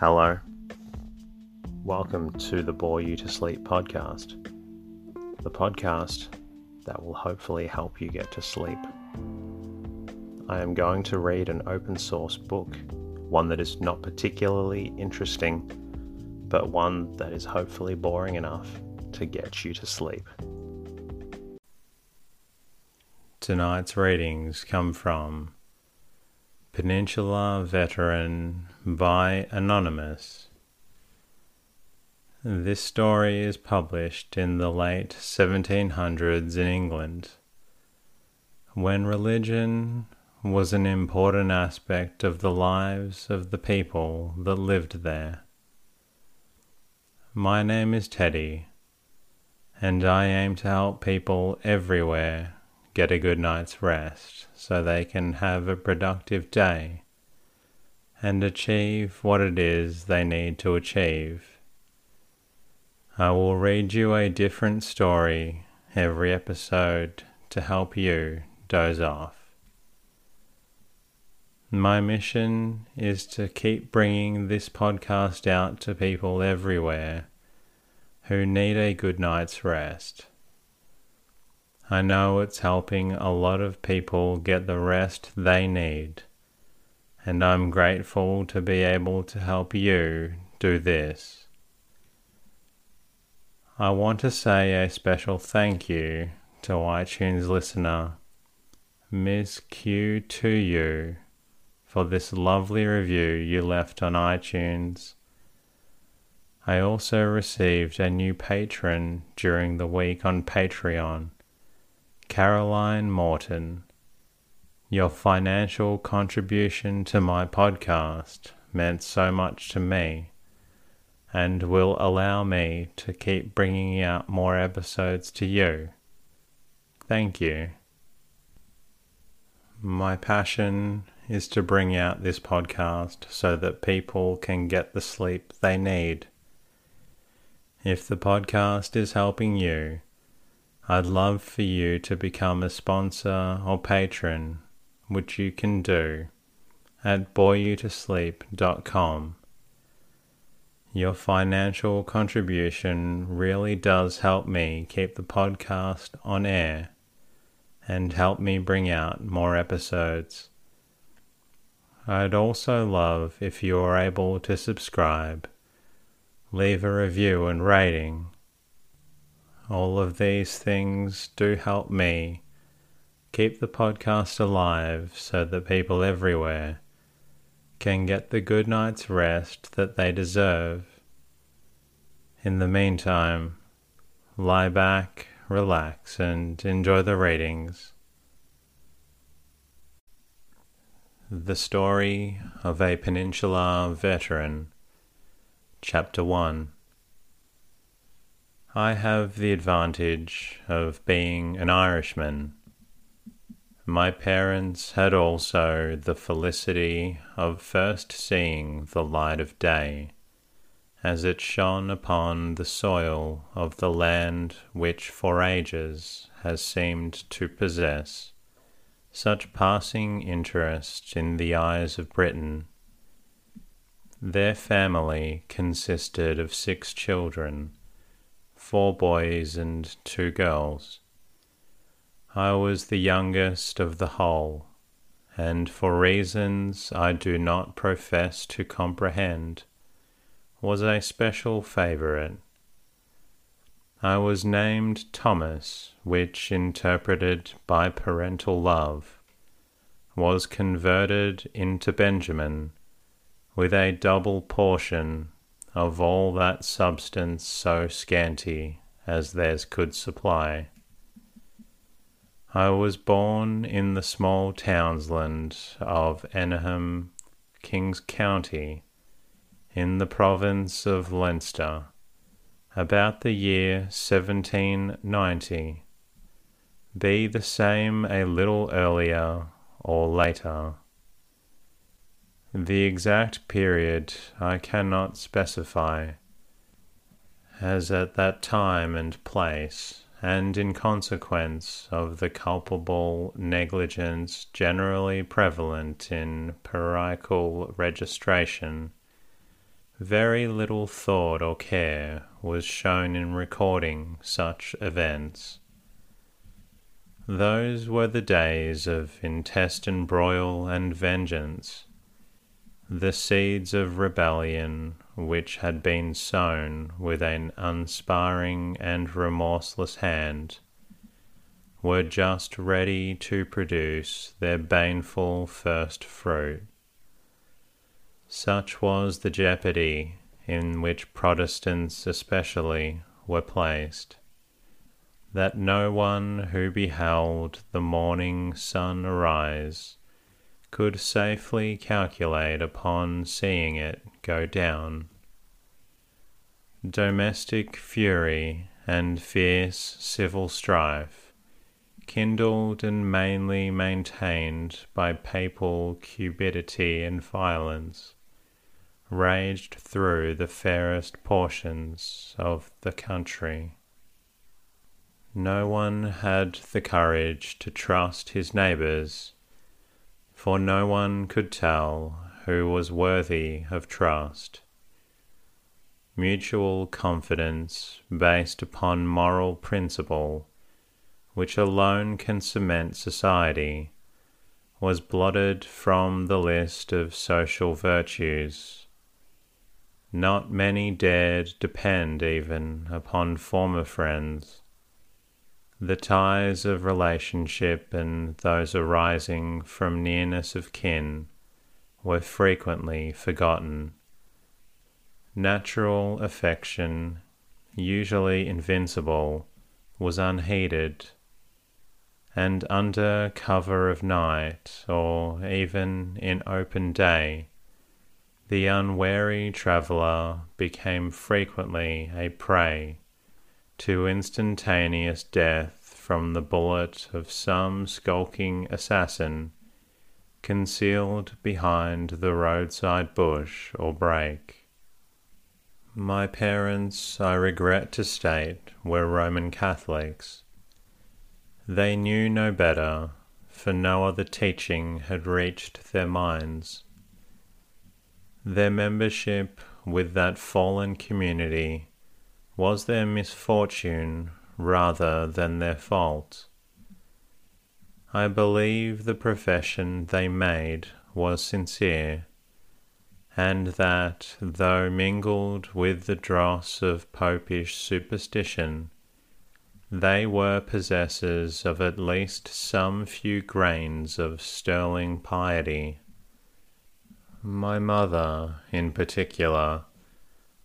Hello. Welcome to the Bore You To Sleep podcast. The podcast that will hopefully help you get to sleep. I am going to read an open source book, one that is not particularly interesting, but one that is hopefully boring enough to get you to sleep. Tonight's readings come from Peninsular Veteran by Anonymous. This story is published in the late 1700s in England, when religion was an important aspect of the lives of the people that lived there. My name is Teddy, and I aim to help people everywhere get a good night's rest so they can have a productive day and achieve what it is they need to achieve. I will read you a different story every episode to help you doze off. My mission is to keep bringing this podcast out to people everywhere who need a good night's rest. I know it's helping a lot of people get the rest they need, and I'm grateful to be able to help you do this. I want to say a special thank you to iTunes listener Ms. Q2U for this lovely review you left on iTunes. I also received a new patron during the week on Patreon, Caroline Morton. Your financial contribution to my podcast meant so much to me, and will allow me to keep bringing out more episodes to you. Thank you. My passion is to bring out this podcast so that people can get the sleep they need. If the podcast is helping you, I'd love for you to become a sponsor or patron, which you can do at boreyoutosleep.com. Your financial contribution really does help me keep the podcast on air and help me bring out more episodes. I'd also love if you are able to subscribe, leave a review and rating. All of these things do help me keep the podcast alive so that people everywhere can get the good night's rest that they deserve. In the meantime, lie back, relax, and enjoy the readings. The Story of a Peninsular Veteran, Chapter 1. I have the advantage of being an Irishman. My parents had also the felicity of first seeing the light of day, as it shone upon the soil of the land which for ages has seemed to possess such passing interest in the eyes of Britain. Their family consisted of 6 children, 4 boys and 2 girls. I was the youngest of the whole, and for reasons I do not profess to comprehend, was a special favourite. I was named Thomas, which, interpreted by parental love, was converted into Benjamin, with a double portion of all that substance so scanty as theirs could supply. I was born in the small townsland of Enaheim, King's County, in the province of Leinster, about the year 1790, be the same a little earlier or later. The exact period I cannot specify, as at that time and place, and in consequence of the culpable negligence generally prevalent in parochial registration, Very little thought or care was shown in recording such events. Those were the days of intestine broil and vengeance, the seeds of rebellion which had been sown with an unsparing and remorseless hand were just ready to produce their baneful first fruit. Such was the jeopardy in which Protestants especially were placed, that no one who beheld the morning sun arise could safely calculate upon seeing it go down. Domestic fury and fierce civil strife, kindled and mainly maintained by papal cupidity and violence, raged through the fairest portions of the country. No one had the courage to trust his neighbours, for no one could tell who was worthy of trust. Mutual confidence based upon moral principle, which alone can cement society, was blotted from the list of social virtues. Not many dared depend even upon former friends. The ties of relationship and those arising from nearness of kin were frequently forgotten. Natural affection, usually invincible, was unheeded, and under cover of night, or even in open day, the unwary traveller became frequently a prey to instantaneous death from the bullet of some skulking assassin concealed behind the roadside bush or brake. My parents, I regret to state, were Roman Catholics. They knew no better, for no other teaching had reached their minds. Their membership with that fallen community was their misfortune rather than their fault. I believe the profession they made was sincere, and that, though mingled with the dross of popish superstition, they were possessors of at least some few grains of sterling piety. My mother, in particular,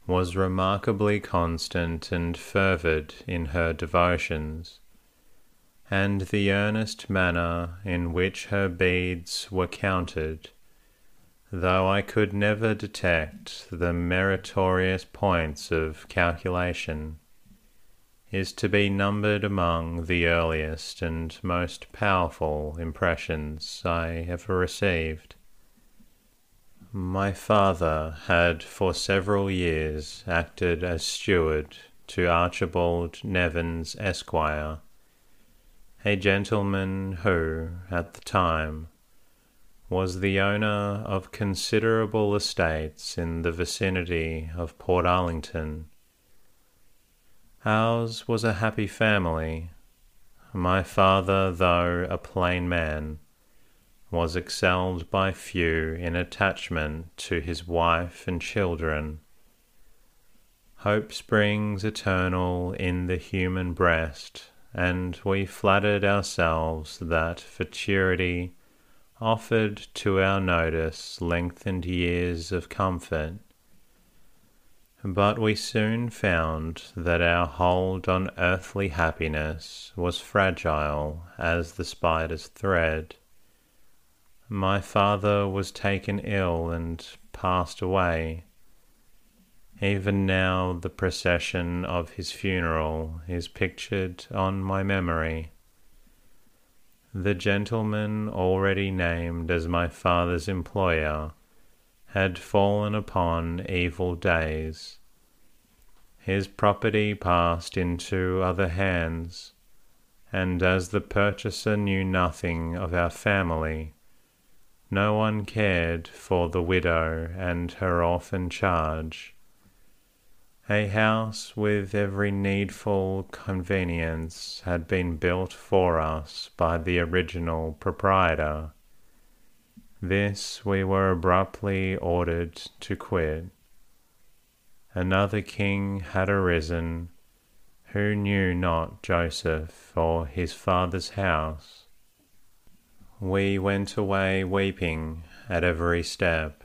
was remarkably constant and fervid in her devotions, and the earnest manner in which her beads were counted, though I could never detect the meritorious points of calculation, is to be numbered among the earliest and most powerful impressions I ever received. My father had for several years acted as steward to Archibald Nevins, Esquire, a gentleman who, at the time, was the owner of considerable estates in the vicinity of Port Arlington. Ours was a happy family. My father, though a plain man, was excelled by few in attachment to his wife and children. Hope springs eternal in the human breast, and we flattered ourselves that futurity offered to our notice lengthened years of comfort. But we soon found that our hold on earthly happiness was fragile as the spider's thread. My father was taken ill and passed away. Even now the procession of his funeral is pictured on my memory. The gentleman already named as my father's employer had fallen upon evil days. His property passed into other hands, and as the purchaser knew nothing of our family, no one cared for the widow and her orphan charge. A house with every needful convenience had been built for us by the original proprietor. This we were abruptly ordered to quit. Another king had arisen, who knew not Joseph or his father's house. We went away weeping at every step.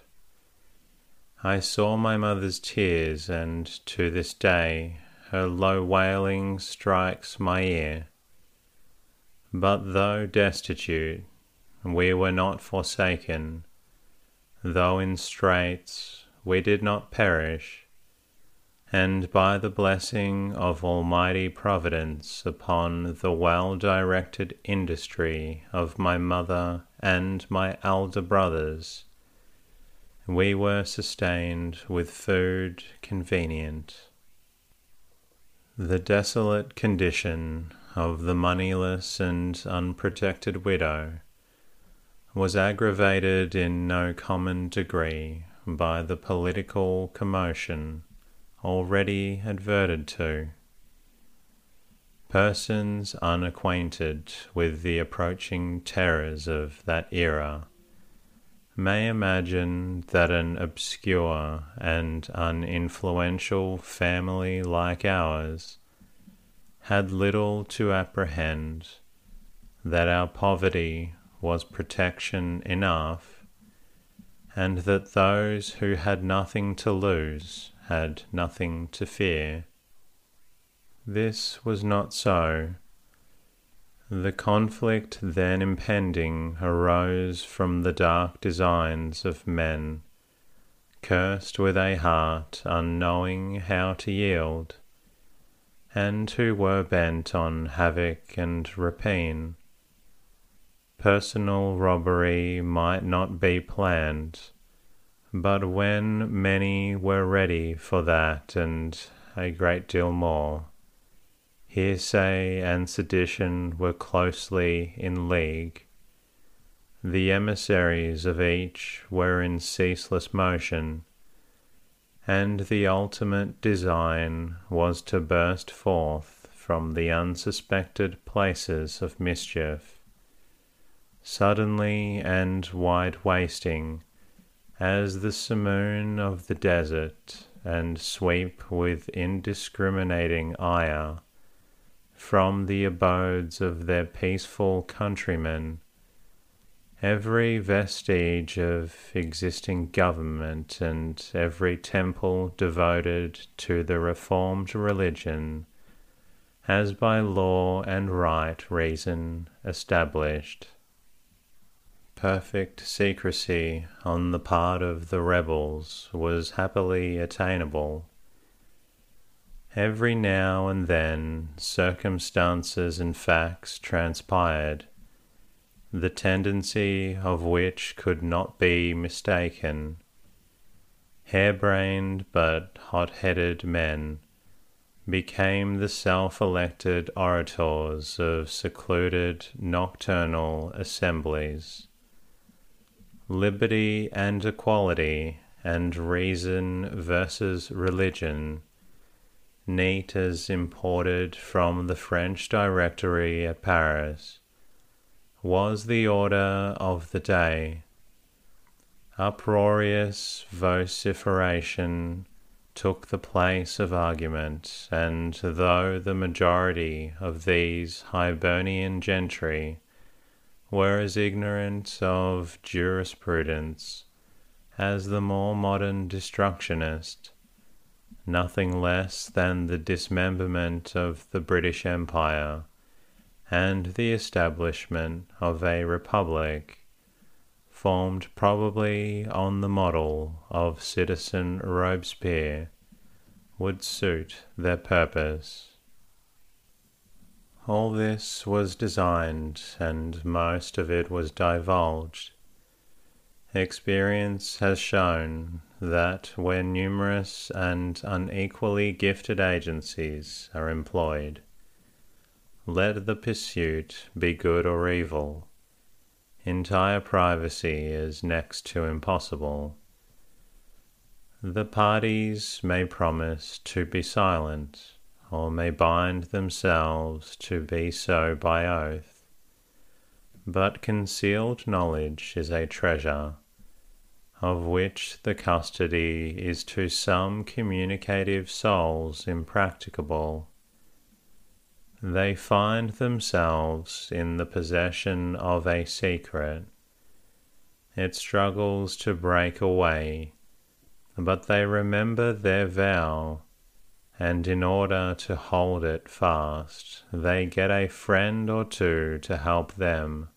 I saw my mother's tears, and to this day her low wailing strikes my ear. But though destitute, we were not forsaken. Though in straits, we did not perish. And by the blessing of Almighty Providence upon the well-directed industry of my mother and my elder brothers, we were sustained with food convenient. The desolate condition of the moneyless and unprotected widow was aggravated in no common degree by the political commotion already adverted to. Persons unacquainted with the approaching terrors of that era may imagine that an obscure and uninfluential family like ours had little to apprehend, that our poverty was protection enough, and that those who had nothing to lose had nothing to fear. This was not so. The conflict then impending arose from the dark designs of men, cursed with a heart unknowing how to yield, and who were bent on havoc and rapine. Personal robbery might not be planned, but when many were ready for that and a great deal more, hearsay and sedition were closely in league. The emissaries of each were in ceaseless motion, and the ultimate design was to burst forth from the unsuspected places of mischief, suddenly and wide-wasting as the simoon of the desert, and sweep with indiscriminating ire from the abodes of their peaceful countrymen every vestige of existing government and every temple devoted to the reformed religion, as by law and right reason established. Perfect secrecy on the part of the rebels was happily attainable. Every now and then circumstances and facts transpired, the tendency of which could not be mistaken. Harebrained but hot-headed men became the self-elected orators of secluded nocturnal assemblies. Liberty and equality and reason versus religion, neat as imported from the French Directory at Paris, was the order of the day. Uproarious vociferation took the place of argument, and though the majority of these Hibernian gentry were as ignorant of jurisprudence as the more modern destructionist, nothing less than the dismemberment of the British Empire and the establishment of a republic, formed probably on the model of Citizen Robespierre, would suit their purpose. All this was designed, and most of it was divulged. Experience has shown that where numerous and unequally gifted agencies are employed, let the pursuit be good or evil, Entire privacy is next to impossible. The parties may promise to be silent, or may bind themselves to be so by oath. But concealed knowledge is a treasure, of which the custody is to some communicative souls impracticable. They find themselves in the possession of a secret. It struggles to break away, but they remember their vow, and in order to hold it fast, they get a friend or two to help them.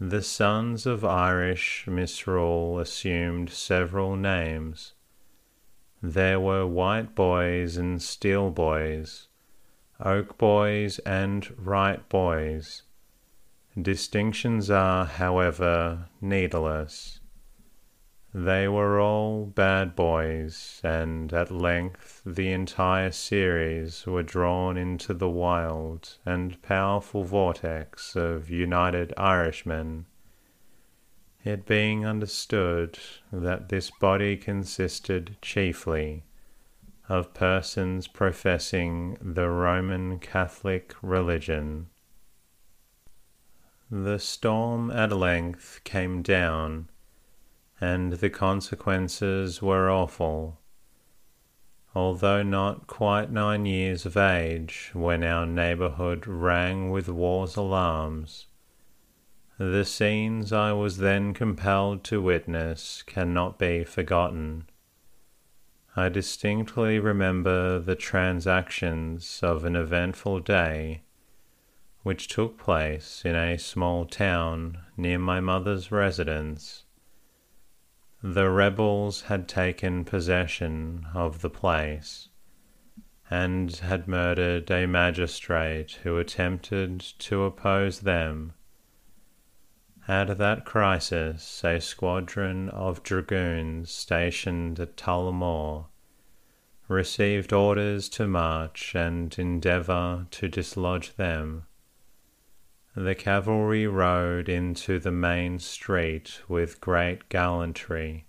The sons of Irish misrule assumed several names. There were white boys and steel boys, oak boys and right boys. Distinctions are, however, needless. They were all bad boys, and at length the entire series were drawn into the wild and powerful vortex of United Irishmen, it being understood that this body consisted chiefly of persons professing the Roman Catholic religion. The storm at length came down, and the consequences were awful. Although not quite 9 years of age when our neighbourhood rang with war's alarms, the scenes I was then compelled to witness cannot be forgotten. I distinctly remember the transactions of an eventful day, which took place in a small town near my mother's residence. The rebels had taken possession of the place, and had murdered a magistrate who attempted to oppose them. At that crisis, a squadron of dragoons stationed at Tullamore received orders to march and endeavour to dislodge them. The cavalry rode into the main street with great gallantry,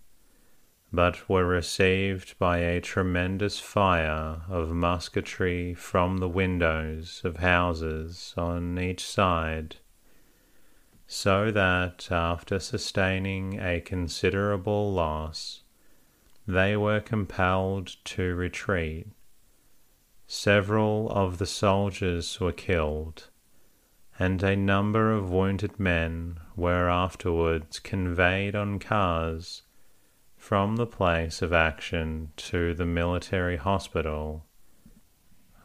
but were received by a tremendous fire of musketry from the windows of houses on each side, so that, after sustaining a considerable loss, they were compelled to retreat. Several of the soldiers were killed, and a number of wounded men were afterwards conveyed on cars from the place of action to the military hospital.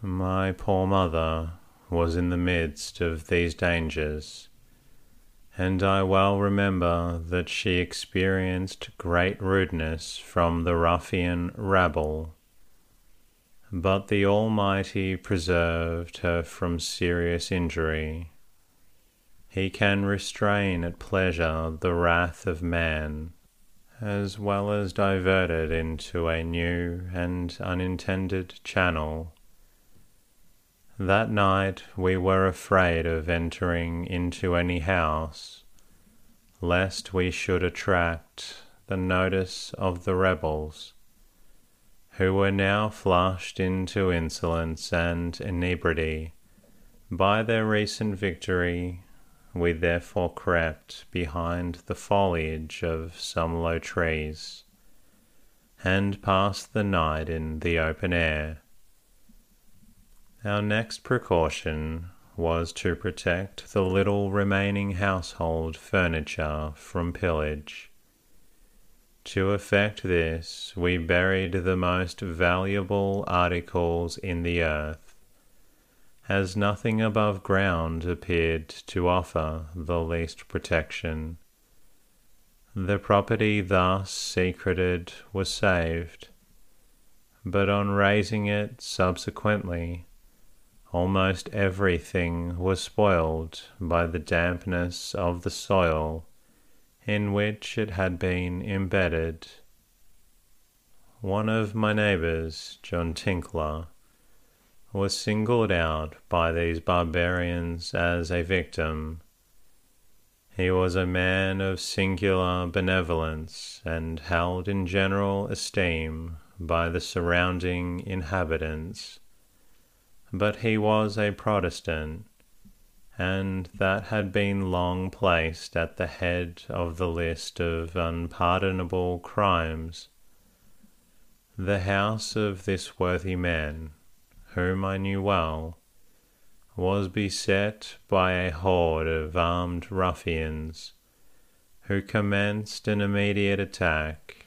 My poor mother was in the midst of these dangers, and I well remember that she experienced great rudeness from the ruffian rabble. But the Almighty preserved her from serious injury. He can restrain at pleasure the wrath of man, as well as divert it into a new and unintended channel. That night we were afraid of entering into any house, lest we should attract the notice of the rebels, who were now flushed into insolence and inebriety by their recent victory. We therefore crept behind the foliage of some low trees, and passed the night in the open air. Our next precaution was to protect the little remaining household furniture from pillage. To effect this, we buried the most valuable articles in the earth, as nothing above ground appeared to offer the least protection. The property thus secreted was saved, but on raising it subsequently, almost everything was spoiled by the dampness of the soil in which it had been embedded. One of my neighbours, John Tinkler, was singled out by these barbarians as a victim. He was a man of singular benevolence and held in general esteem by the surrounding inhabitants. But he was a Protestant, and that had been long placed at the head of the list of unpardonable crimes. The house of this worthy man, whom I knew well, was beset by a horde of armed ruffians, who commenced an immediate attack.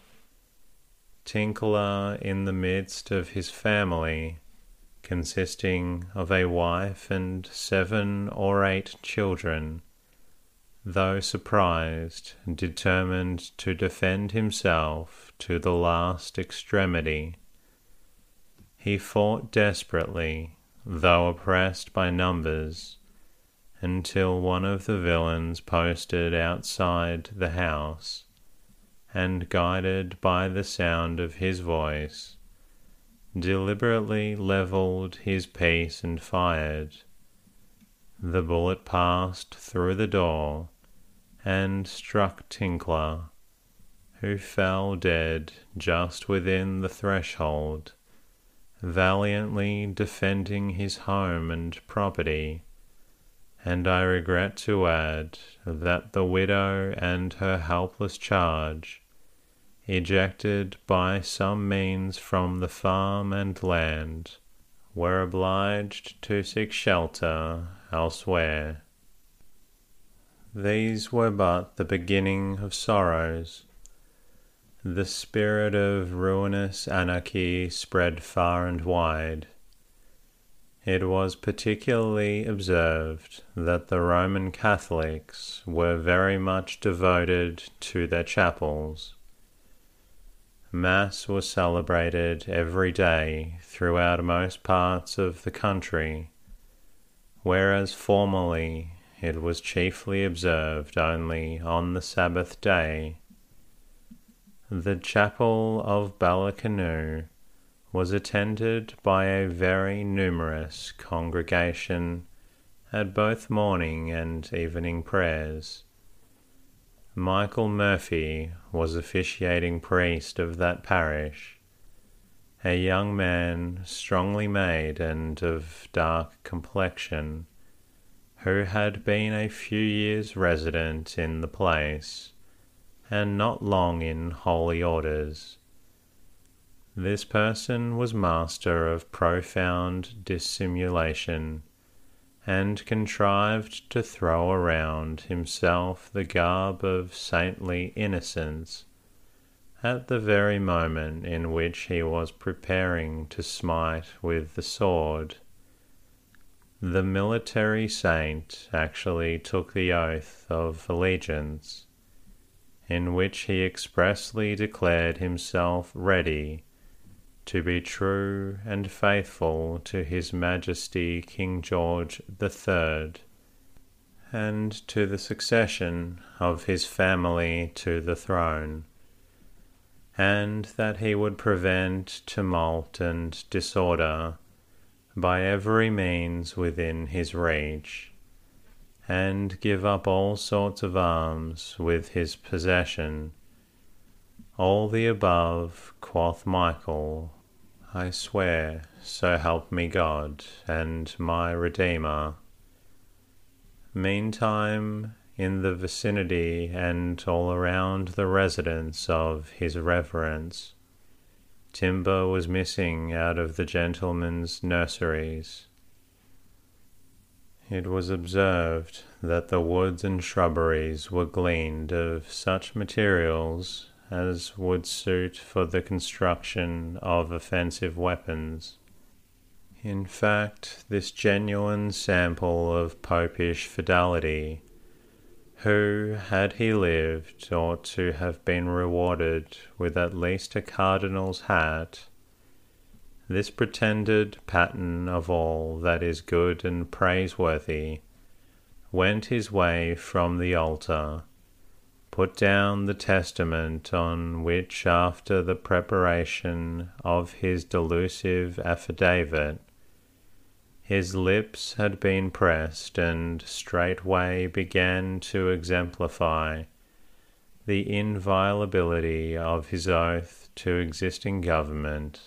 Tinkler, in the midst of his family, consisting of a wife and 7 or 8 children, though surprised, determined to defend himself to the last extremity. He fought desperately, though oppressed by numbers, until one of the villains posted outside the house, and guided by the sound of his voice, deliberately levelled his piece and fired. The bullet passed through the door and struck Tinkler, who fell dead just within the threshold, valiantly defending his home and property, and I regret to add that the widow and her helpless charge, ejected by some means from the farm and land, were obliged to seek shelter elsewhere. These were but the beginning of sorrows. The spirit of ruinous anarchy spread far and wide. It was particularly observed that the Roman Catholics were very much devoted to their chapels. Mass was celebrated every day throughout most parts of the country, whereas formerly it was chiefly observed only on the Sabbath day. The chapel of Ballacanoo was attended by a very numerous congregation at both morning and evening prayers. Michael Murphy was officiating priest of that parish, a young man strongly made and of dark complexion, who had been a few years resident in the place, and not long in holy orders. This person was master of profound dissimulation, and contrived to throw around himself the garb of saintly innocence, at the very moment in which he was preparing to smite with the sword. The military saint actually took the oath of allegiance, in which he expressly declared himself ready to be true and faithful to His Majesty King George III, and to the succession of his family to the throne, and that he would prevent tumult and disorder by every means within his reach, and give up all sorts of arms with his possession. All the above, quoth Michael, I swear, so help me God and my Redeemer. Meantime, in the vicinity and all around the residence of his reverence, timber was missing out of the gentlemen's nurseries. It was observed that the woods and shrubberies were gleaned of such materials as would suit for the construction of offensive weapons. In fact, this genuine sample of Popish fidelity, who, had he lived, ought to have been rewarded with at least a cardinal's hat, this pretended pattern of all that is good and praiseworthy, went his way from the altar, put down the testament on which, after the preparation of his delusive affidavit, His lips had been pressed and straightway began to exemplify the inviolability of his oath to existing government,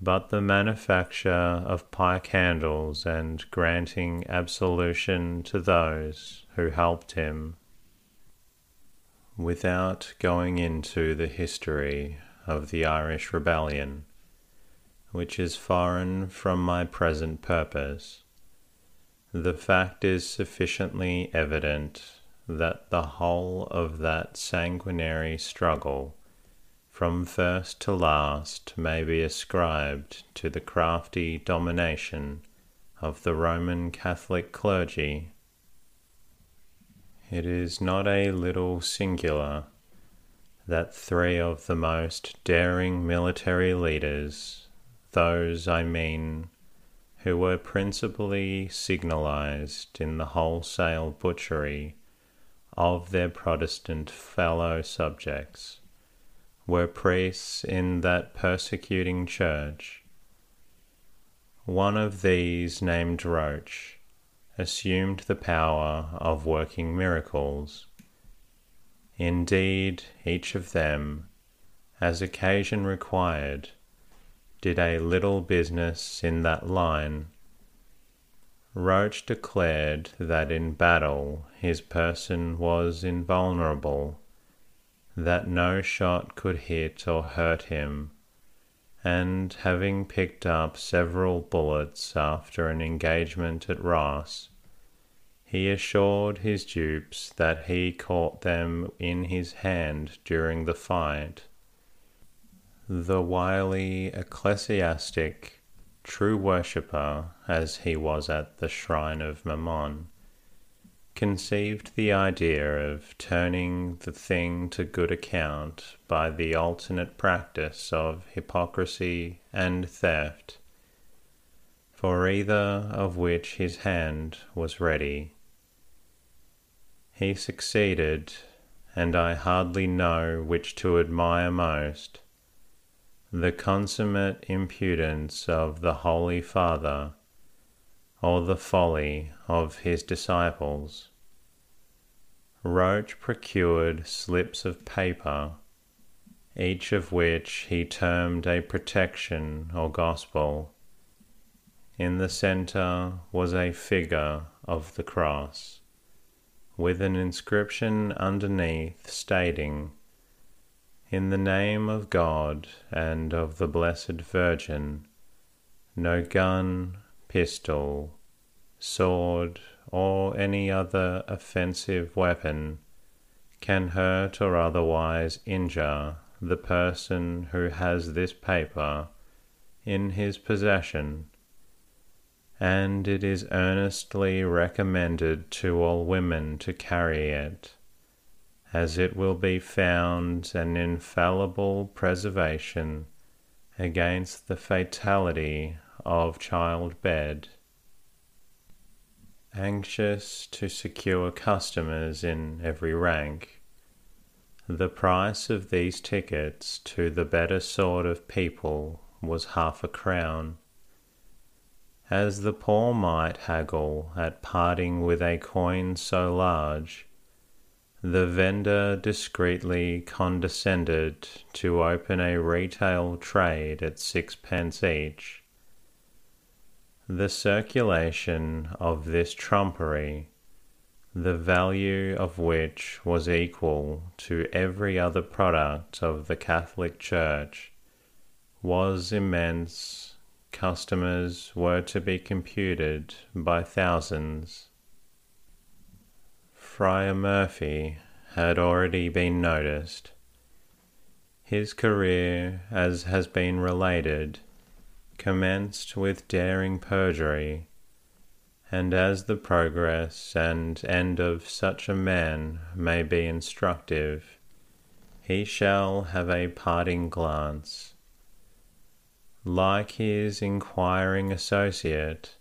but the manufacture of pike handles and granting absolution to those who helped him. Without going into the history of the Irish Rebellion, which is foreign from my present purpose, the fact is sufficiently evident that the whole of that sanguinary struggle, from first to last, may be ascribed to the crafty domination of the Roman Catholic clergy. It is not a little singular that three of the most daring military leaders, those, I mean, who were principally signalized in the wholesale butchery of their Protestant fellow subjects, were priests in that persecuting church. One of these, named Roach, assumed the power of working miracles. Indeed, each of them, as occasion required, did a little business in that line. Roach declared that in battle his person was invulnerable, that no shot could hit or hurt him, and having picked up several bullets after an engagement at Ras, he assured his dupes that he caught them in his hand during the fight. The wily ecclesiastic, true worshipper as he was at the shrine of Mammon, conceived the idea of turning the thing to good account by the alternate practice of hypocrisy and theft, for either of which his hand was ready. He succeeded, and I hardly know which to admire most, the consummate impudence of the Holy Father, or the folly of his disciples. Roach procured slips of paper, each of which he termed a protection or gospel. In the centre was a figure of the cross, with an inscription underneath stating, "In the name of God and of the Blessed Virgin, no gun, pistol, sword, or any other offensive weapon can hurt or otherwise injure the person who has this paper in his possession, and it is earnestly recommended to all women to carry it, as it will be found an infallible preservation against the fatality of childbed." Anxious to secure customers in every rank, the price of these tickets to the better sort of people was 50 crowns. As the poor might haggle at parting with a coin so large, the vendor discreetly condescended to open a retail trade at 6d each. The circulation of this trumpery, the value of which was equal to every other product of the Catholic Church, was immense. Customers were to be computed by thousands. Friar Murphy had already been noticed. His career, as has been related, commenced with daring perjury, and as the progress and end of such a man may be instructive, he shall have a parting glance. Like his inquiring associate,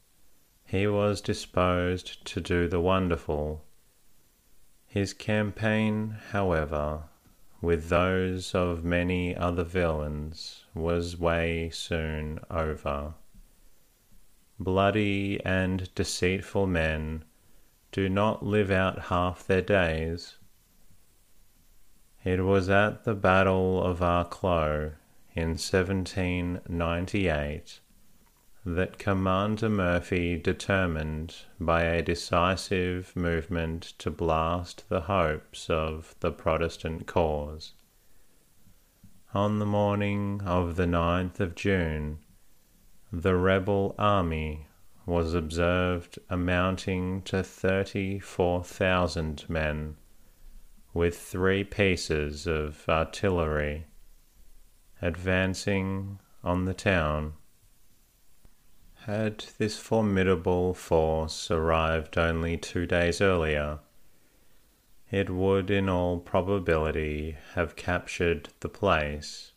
he was disposed to do the wonderful. His campaign, however, with those of many other villains, was way soon over. bloody and deceitful men do not live out half their days. It was at the Battle of Arclo in 1798 that Commander Murphy determined by a decisive movement to blast the hopes of the Protestant cause. On the morning of the 9th of June, the rebel army was observed amounting to 34,000 men, with 3 pieces of artillery, advancing on the town. Had this formidable force arrived only 2 days earlier, it would in all probability have captured the place,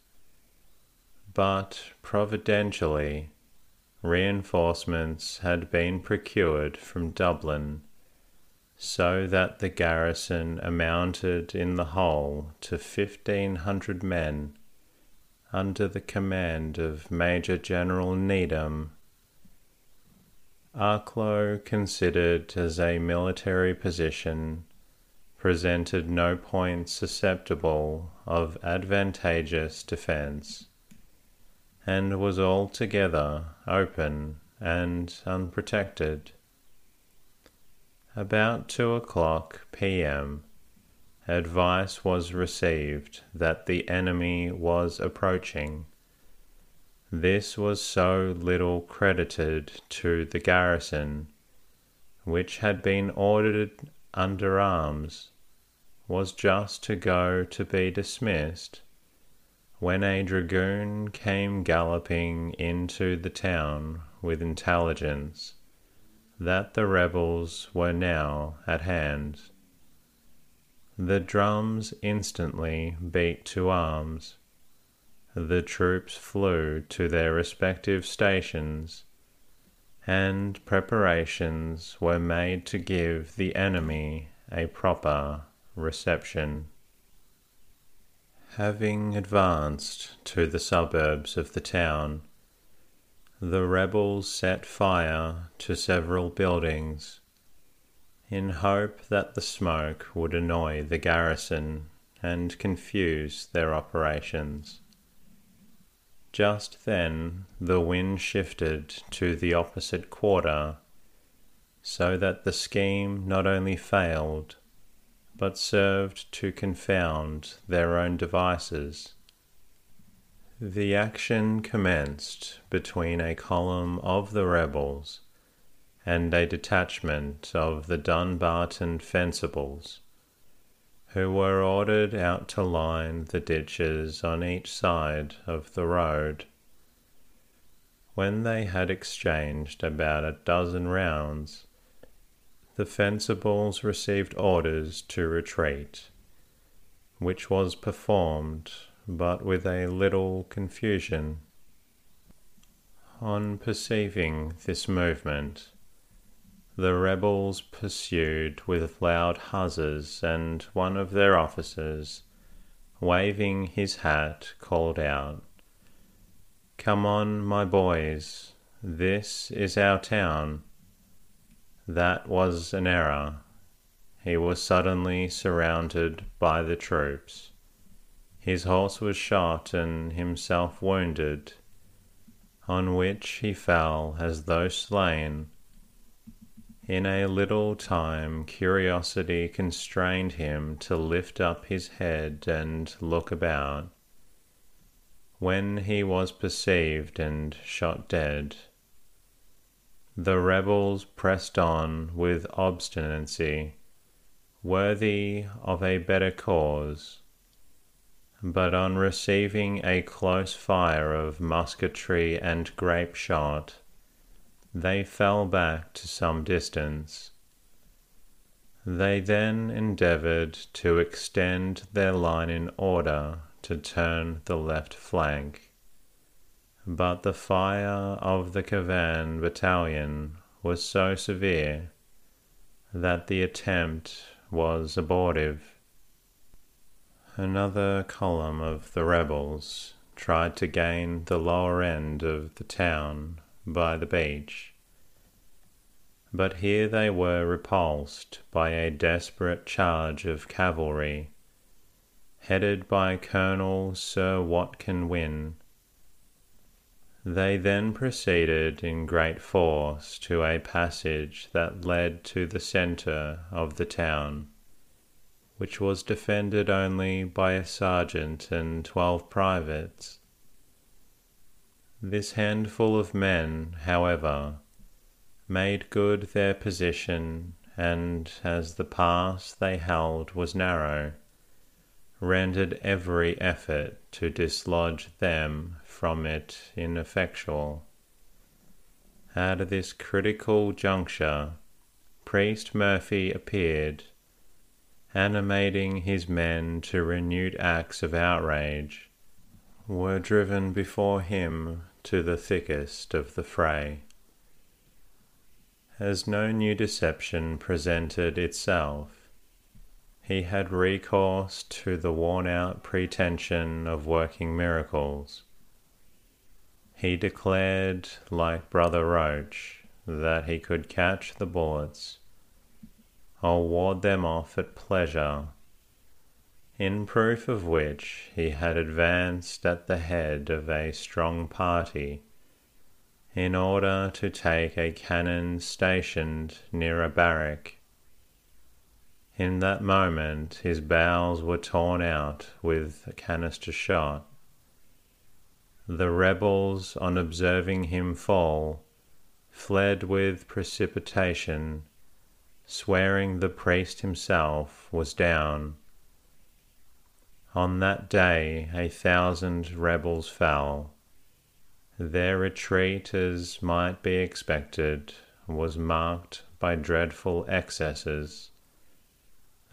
but providentially reinforcements had been procured from Dublin, so that the garrison amounted in the whole to 1,500 men, under the command of Major General Needham. Arclo, considered as a military position, presented no point susceptible of advantageous defence, and was altogether open and unprotected. About 2:00 p.m. advice was received that the enemy was approaching. This was so little credited to the garrison, which had been ordered under arms, was just to go to be dismissed, when a dragoon came galloping into the town with intelligence that the rebels were now at hand. The drums instantly beat to arms. The troops flew to their respective stations, and preparations were made to give the enemy a proper reception. Having advanced to the suburbs of the town, the rebels set fire to several buildings, in hope that the smoke would annoy the garrison and confuse their operations. Just then the wind shifted to the opposite quarter, so that the scheme not only failed, but served to confound their own devices. The action commenced between a column of the rebels and a detachment of the Dunbarton Fencibles, who were ordered out to line the ditches on each side of the road. When they had exchanged about a dozen rounds, the Fencibles received orders to retreat, which was performed, but with a little confusion. On perceiving this movement, the rebels pursued with loud huzzas, and one of their officers, waving his hat, called out, "Come on, my boys, this is our town." That was an error. He was suddenly surrounded by the troops. His horse was shot and himself wounded, on which he fell as though slain. In a little time curiosity constrained him to lift up his head and look about, when he was perceived and shot dead. The rebels pressed on with obstinacy worthy of a better cause, but on receiving a close fire of musketry and grape shot, they fell back to some distance. They then endeavoured to extend their line in order to turn the left flank, but the fire of the Cavan battalion was so severe that the attempt was abortive. Another column of the rebels tried to gain the lower end of the town by the beach, but here they were repulsed by a desperate charge of cavalry, headed by Colonel Sir Watkin Wynne. They then proceeded in great force to a passage that led to the centre of the town, which was defended only by a sergeant and 12 privates. This handful of men, however, made good their position, and as the pass they held was narrow, rendered every effort to dislodge them from it ineffectual. At this critical juncture, Priest Murphy appeared, animating his men to renewed acts of outrage, were driven before him to the thickest of the fray. As no new deception presented itself, he had recourse to the worn-out pretension of working miracles. He declared, like Brother Roach, that he could catch the bullets, or ward them off at pleasure, in proof of which he had advanced at the head of a strong party, in order to take a cannon stationed near a barrack. In that moment his bowels were torn out with a canister shot. The rebels, on observing him fall, fled with precipitation, swearing the priest himself was down. On that day 1,000 rebels fell. Their retreat, as might be expected, was marked by dreadful excesses.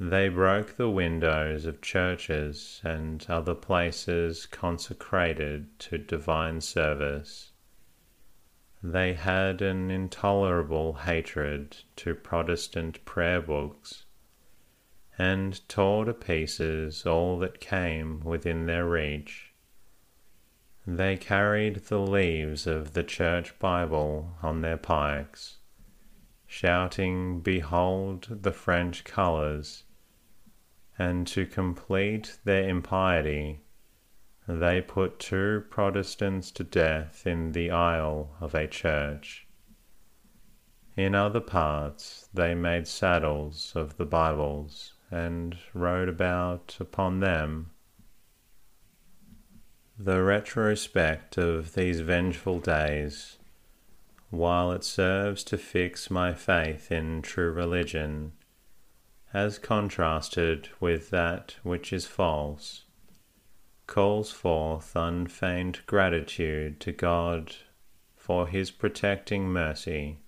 They broke the windows of churches and other places consecrated to divine service. They had an intolerable hatred to Protestant prayer books, and tore to pieces all that came within their reach. They carried the leaves of the church Bible on their pikes, shouting, "Behold the French colours!" And to complete their impiety, they put 2 Protestants to death in the aisle of a church. In other parts they made saddles of the Bibles, and rode about upon them. The retrospect of these vengeful days, while it serves to fix my faith in true religion, as contrasted with that which is false, calls forth unfeigned gratitude to God for his protecting mercy.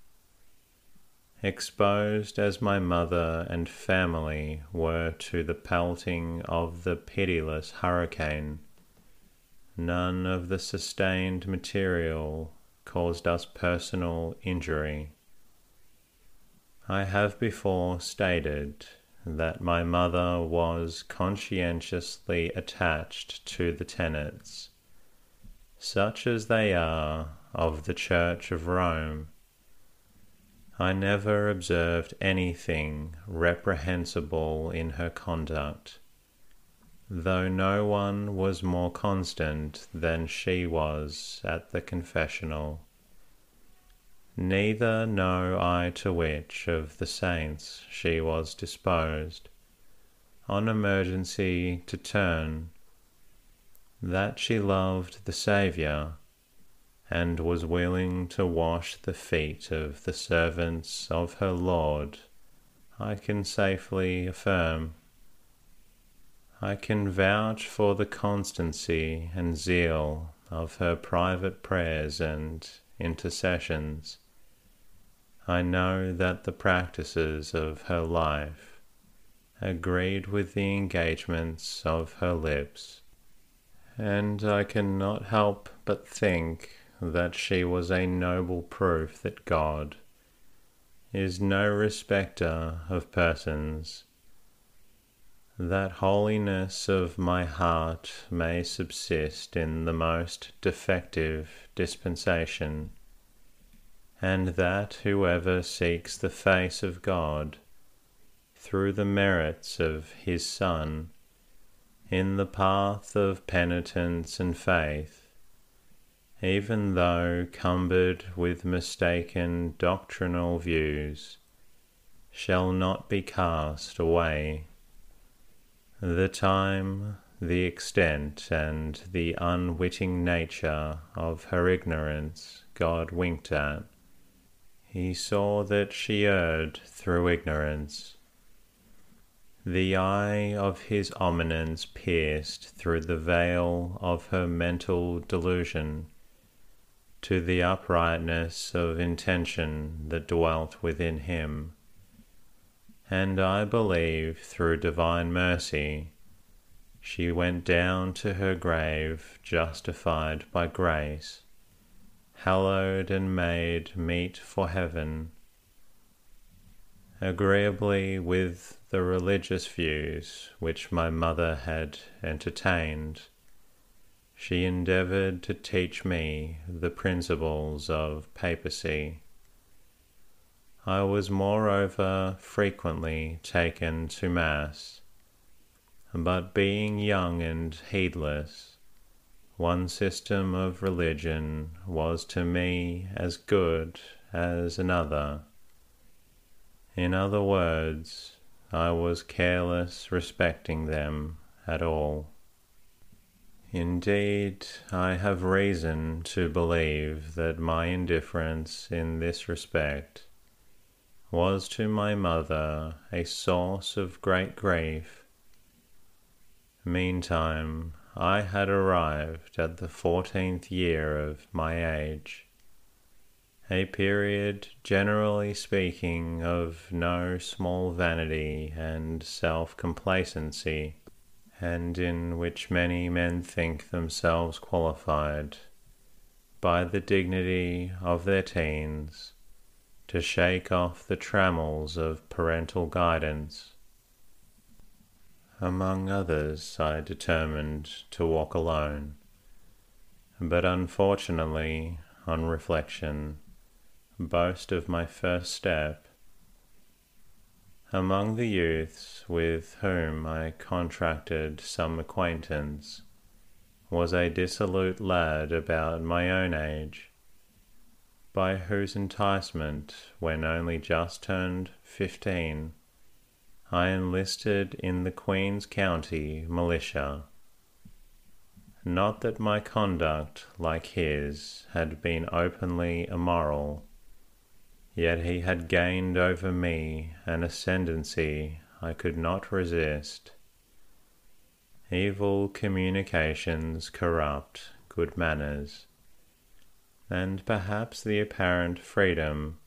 Exposed as my mother and family were to the pelting of the pitiless hurricane, none of the sustained material caused us personal injury. I have before stated that my mother was conscientiously attached to the tenets, such as they are, of the Church of Rome. I never observed anything reprehensible in her conduct, though no one was more constant than she was at the confessional. Neither know I to which of the saints she was disposed, on emergency, to turn. That she loved the Saviour, and was willing to wash the feet of the servants of her Lord, I can safely affirm. I can vouch for the constancy and zeal of her private prayers and intercessions. I know that the practices of her life agreed with the engagements of her lips, and I cannot help but think that she was a noble proof that God is no respecter of persons, that holiness of my heart may subsist in the most defective dispensation, and that whoever seeks the face of God through the merits of his Son, in the path of penitence and faith, even though cumbered with mistaken doctrinal views, shall not be cast away. The time, the extent, and the unwitting nature of her ignorance God winked at. He saw that she erred through ignorance. The eye of his omniscience pierced through the veil of her mental delusion to the uprightness of intention that dwelt within him. And I believe through divine mercy she went down to her grave justified by grace, hallowed and made meet for heaven. Agreeably with the religious views which my mother had entertained, she endeavoured to teach me the principles of papacy. I was moreover frequently taken to Mass, but being young and heedless, one system of religion was to me as good as another. In other words, I was careless respecting them at all. Indeed, I have reason to believe that my indifference in this respect was to my mother a source of great grief. Meantime, I had arrived at the 14th year of my age, a period, generally speaking, of no small vanity and self-complacency, and in which many men think themselves qualified, by the dignity of their teens, to shake off the trammels of parental guidance. Among others, I determined to walk alone, but unfortunately, on reflection, boast of my first step. Among the youths with whom I contracted some acquaintance was a dissolute lad about my own age, by whose enticement, when only just turned 15, I enlisted in the Queen's County Militia. Not that my conduct, like his, had been openly immoral, yet he had gained over me an ascendancy I could not resist. Evil communications corrupt good manners, and perhaps the apparent freedom,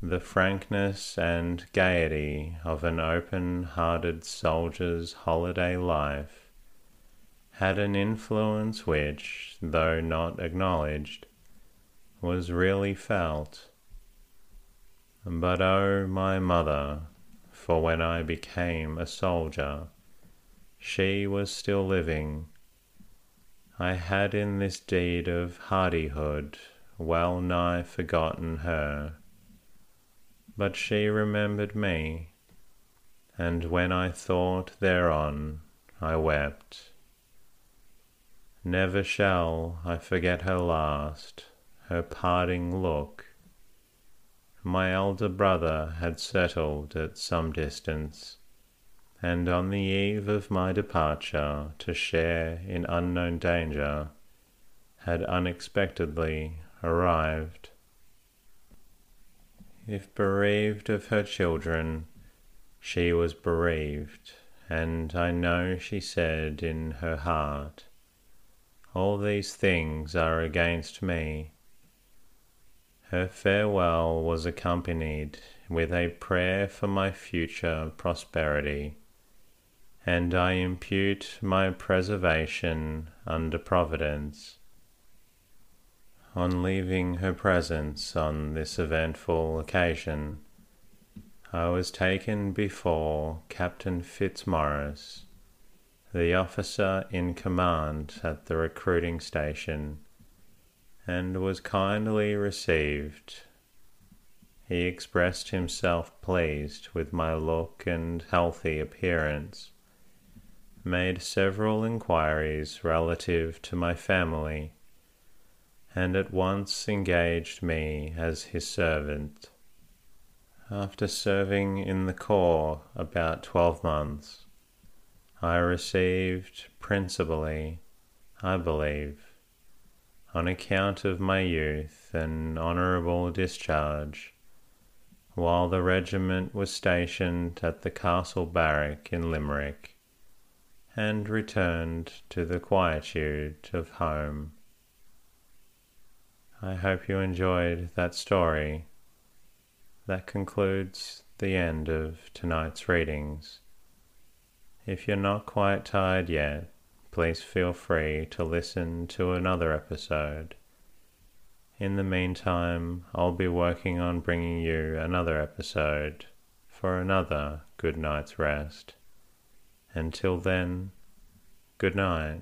the frankness and gaiety of an open-hearted soldier's holiday life, had an influence which, though not acknowledged, was really felt. But oh, my mother, for when I became a soldier, she was still living. I had in this deed of hardihood well nigh forgotten her, but she remembered me, and when I thought thereon, I wept. Never shall I forget her last, her parting look. My elder brother had settled at some distance, and on the eve of my departure to share in unknown danger, had unexpectedly arrived. If bereaved of her children, she was bereaved, and I know she said in her heart, "All these things are against me." Her farewell was accompanied with a prayer for my future prosperity, and I impute my preservation under Providence. On leaving her presence on this eventful occasion, I was taken before Captain Fitzmaurice, the officer in command at the recruiting station, and was kindly received He expressed himself pleased with my look and healthy appearance, made several inquiries relative to my family, and at once engaged me as his servant. After serving in the corps about 12 months, I received principally, I believe, on account of my youth, an honourable discharge, while the regiment was stationed at the Castle Barrack in Limerick, and returned to the quietude of home. I hope you enjoyed that story. That concludes the end of tonight's readings. If you're not quite tired yet, please feel free to listen to another episode. In the meantime, I'll be working on bringing you another episode for another good night's rest. Until then, good night.